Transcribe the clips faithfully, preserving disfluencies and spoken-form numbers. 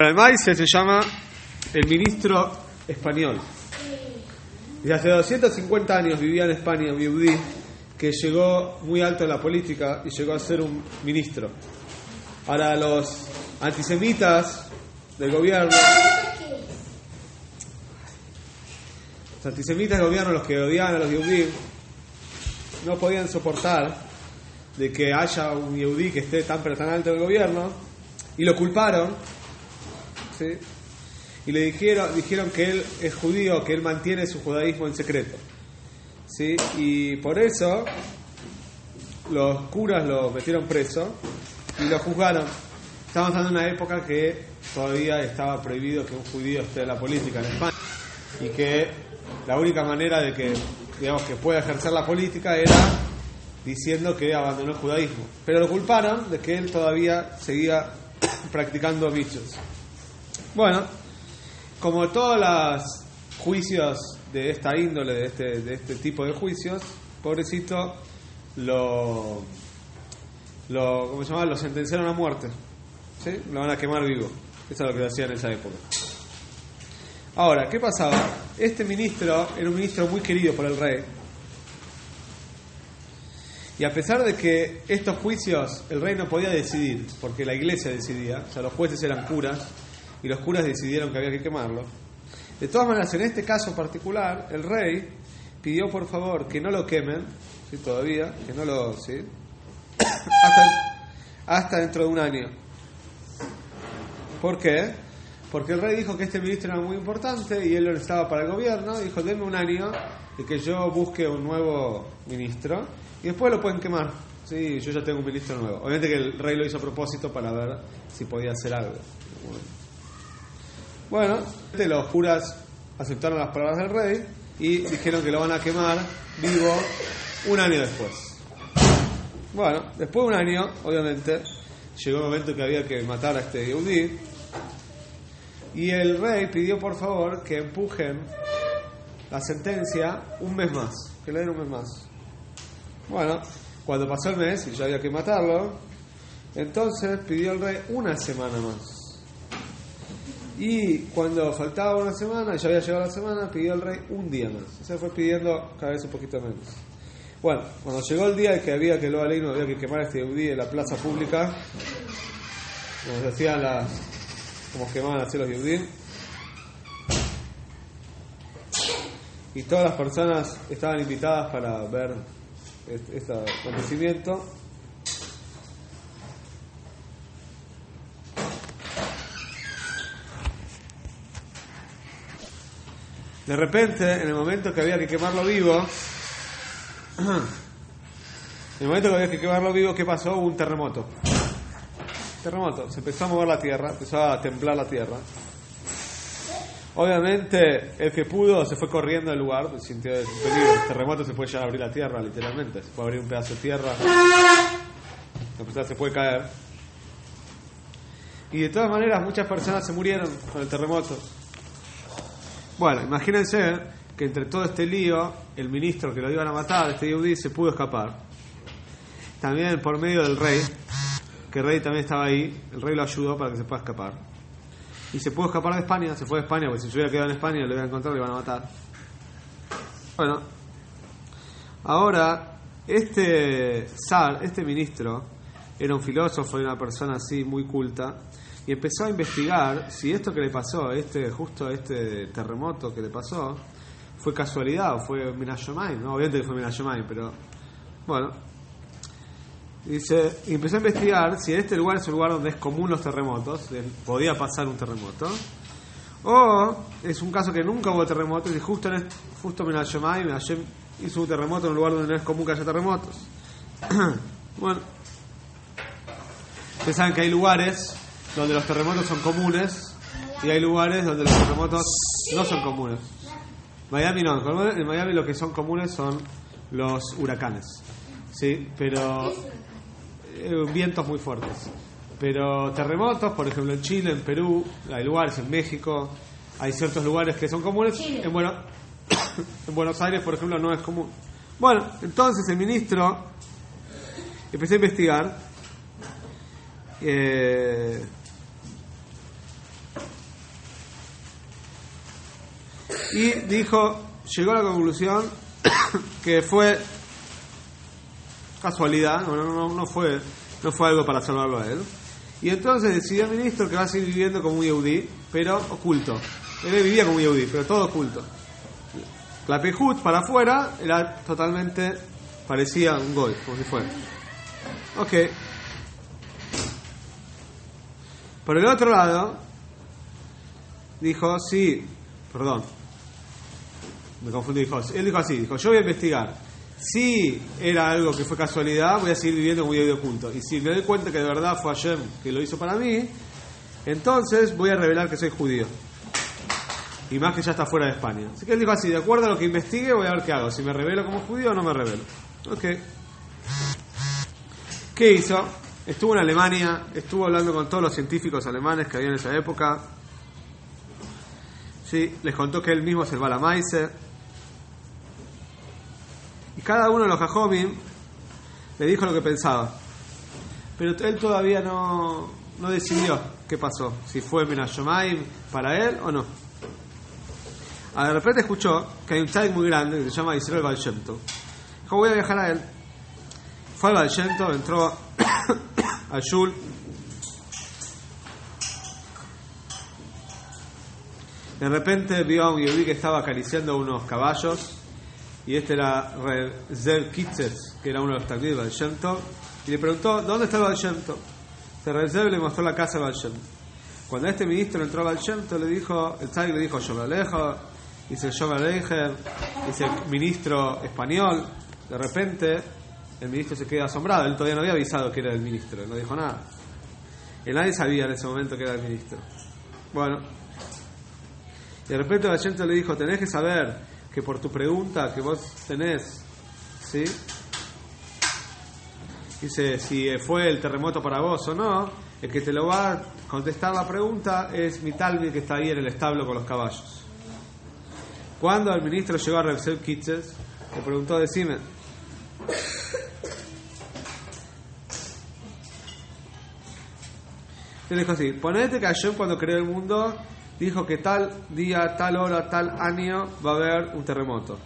Balameiser se llama el ministro español. Desde hace doscientos cincuenta años vivía en España un Yehudi que llegó muy alto en la política y llegó a ser un ministro. Ahora los antisemitas del gobierno, los antisemitas del gobierno, los que odiaban a los Yehudi, no podían soportar de que haya un Yehudi que esté tan, pero tan alto en el gobierno, y lo culparon. ¿Sí? Y le dijeron, dijeron que él es judío, que él mantiene su judaísmo en secreto, ¿sí? Y por eso los curas lo metieron preso y lo juzgaron. Estamos hablando de una época que todavía estaba prohibido que un judío esté en la política en España, y que la única manera de que, digamos, que pueda ejercer la política era diciendo que abandonó el judaísmo, pero lo culparon de que él todavía seguía practicando bichos. Bueno, como todos los juicios de esta índole, de este, de este tipo de juicios, pobrecito, lo, lo, ¿cómo se llama? Lo sentenciaron a muerte, ¿sí? Lo van a quemar vivo. Eso es lo que hacían en esa época. Ahora, ¿qué pasaba? Este ministro era un ministro muy querido por el rey. Y a pesar de que estos juicios el rey no podía decidir, porque la iglesia decidía, o sea, los jueces eran curas, y los curas decidieron que había que quemarlo. De todas maneras, en este caso particular, el rey pidió por favor que no lo quemen, ¿sí? Todavía, que no lo, ¿sí? hasta, hasta dentro de un año. ¿Por qué? Porque el rey dijo que este ministro era muy importante y él lo necesitaba para el gobierno. Dijo: denme un año de que yo busque un nuevo ministro y después lo pueden quemar, ¿sí? Yo ya tengo un ministro nuevo. Obviamente que el rey lo hizo a propósito para ver si podía hacer algo. Bueno, los curas aceptaron las palabras del rey y dijeron que lo van a quemar vivo un año después. Bueno, después de un año, obviamente, llegó el momento que había que matar a este Yehudi, y el rey pidió por favor que empujen la sentencia un mes más, que le den un mes más. Bueno, cuando pasó el mes y ya había que matarlo, entonces pidió el rey una semana más. Y cuando faltaba una semana, ya había llegado la semana, pidió al rey un día más. O sea, fue pidiendo cada vez un poquito menos. Bueno, cuando llegó el día de que había que lo aleno, había que quemar a este Yehudi en la plaza pública, como se hacían las, como quemaban así los Yehudi, y todas las personas estaban invitadas para ver este, este acontecimiento. De repente, en el momento que había que quemarlo vivo, en el momento que había que quemarlo vivo, ¿qué pasó? Hubo un terremoto. Terremoto. Se empezó a mover la tierra, empezó a temblar la tierra. Obviamente, el que pudo se fue corriendo del lugar, sintió el peligro. El terremoto se puede llegar a abrir la tierra, literalmente. Se puede abrir un pedazo de tierra, la persona se puede caer. Y de todas maneras, muchas personas se murieron con el terremoto. Bueno, imagínense que entre todo este lío, el ministro que lo iban a matar, este Yehudi, se pudo escapar. También por medio del rey, que el rey también estaba ahí, el rey lo ayudó para que se pueda escapar. Y se pudo escapar de España, se fue de España, porque si yo hubiera quedado en España lo iban a encontrar y lo iban a matar. Bueno, ahora, este zar, este ministro, era un filósofo y una persona así muy culta, y empezó a investigar si esto que le pasó, este justo este terremoto que le pasó, fue casualidad o fue Menashomai, ¿no? Obviamente que fue Menashomai, pero bueno. Dice, y empezó a investigar si este lugar es un lugar donde es común los terremotos, podía pasar un terremoto, o es un caso que nunca hubo terremotos y justo, en este, justo Menashomai Menashem hizo un terremoto en un lugar donde no es común que haya terremotos. Bueno, ustedes saben que hay lugares donde los terremotos son comunes y hay lugares donde los terremotos no son comunes. Miami no, en Miami lo que son comunes son los huracanes, sí, pero eh, vientos muy fuertes. Pero terremotos, por ejemplo, en Chile, en Perú, hay lugares, en México, hay ciertos lugares que son comunes. En, bueno, en Buenos Aires, por ejemplo, no es común. Bueno, entonces el ministro empezó a investigar. Eh, y dijo, llegó a la conclusión que fue casualidad, no, no, no, fue, no fue algo para salvarlo a él. Y entonces decidió el ministro que va a seguir viviendo como un yehudí, pero oculto. Él vivía como un yehudí, pero todo oculto. La Pejut para afuera era totalmente, parecía un goy, como si fuera. Ok. Por el otro lado, dijo, sí, perdón, me confundí, dijo, él dijo así, dijo, yo voy a investigar. Si era algo que fue casualidad, voy a seguir viviendo como yehudí oculto. Y si me doy cuenta que de verdad fue Hashem que lo hizo para mí, entonces voy a revelar que soy judío. Y más que ya está fuera de España. Así que él dijo así, de acuerdo a lo que investigue, voy a ver qué hago. Si me revelo como judío o no me revelo. Ok. ¿Qué hizo? Estuvo en Alemania, estuvo hablando con todos los científicos alemanes que había en esa época. Sí, les contó que él mismo es el Balameiser. Y cada uno de los Gajomi le dijo lo que pensaba. Pero él todavía no, no decidió qué pasó. Si fue Menashomai para él o no. De repente escuchó que hay un tzadik muy grande que se llama Israel Valjento. Dijo, voy a viajar a él. Fue al Valjento, entró a Yul. De repente vio a un yehudí que estaba acariciando unos caballos. Y este era Rezé Kitzes, que era uno de los talmidim de Alchinto, y le preguntó, ¿dónde está el Alchinto? Se Rezé le mostró la casa de Alchinto. Cuando este ministro entró a Alchinto, le dijo, el tzadik le dijo, yo me alejo, dice yo me aleje, dice el ministro español. De repente, el ministro se queda asombrado, él todavía no había avisado que era el ministro, no dijo nada. Él nadie sabía en ese momento que era el ministro. Bueno, de repente Alchinto le dijo, tenés que saber que por tu pregunta que vos tenés, ¿sí? Dice, si fue el terremoto para vos o no, el que te lo va a contestar la pregunta es mi talmid que está ahí en el establo con los caballos. Cuando el ministro llegó a Rezé Kitzes, le preguntó, decime, le dijo así, ponete que Hashem cuando creó el mundo dijo que tal día, tal hora, tal año va a haber un terremoto.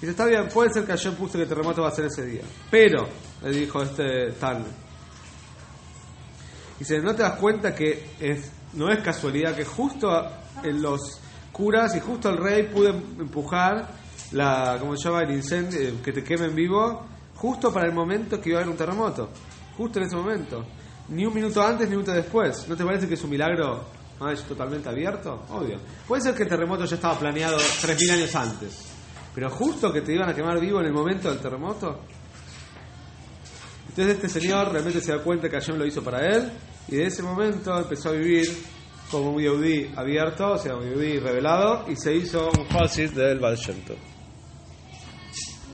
Dice, está bien, puede ser que Hashem puso que el terremoto va a ser ese día. Pero, le dijo este tal. Dice, ¿no te das cuenta que es, no es casualidad que justo en los curas y justo el rey pudo empujar la, ¿cómo se llama? El incendio, que te quemen vivo, justo para el momento que iba a haber un terremoto? Justo en ese momento. Ni un minuto antes, ni un minuto después. ¿No te parece que es un milagro? ¿No es totalmente abierto? Obvio. Puede ser que el terremoto ya estaba planeado tres mil años antes. Pero justo que te iban a quemar vivo en el momento del terremoto. Entonces este señor realmente se da cuenta que Hashem lo hizo para él. Y de ese momento empezó a vivir como un yehudí abierto, o sea, un yehudí revelado. Y se hizo un Hasid del Valjento.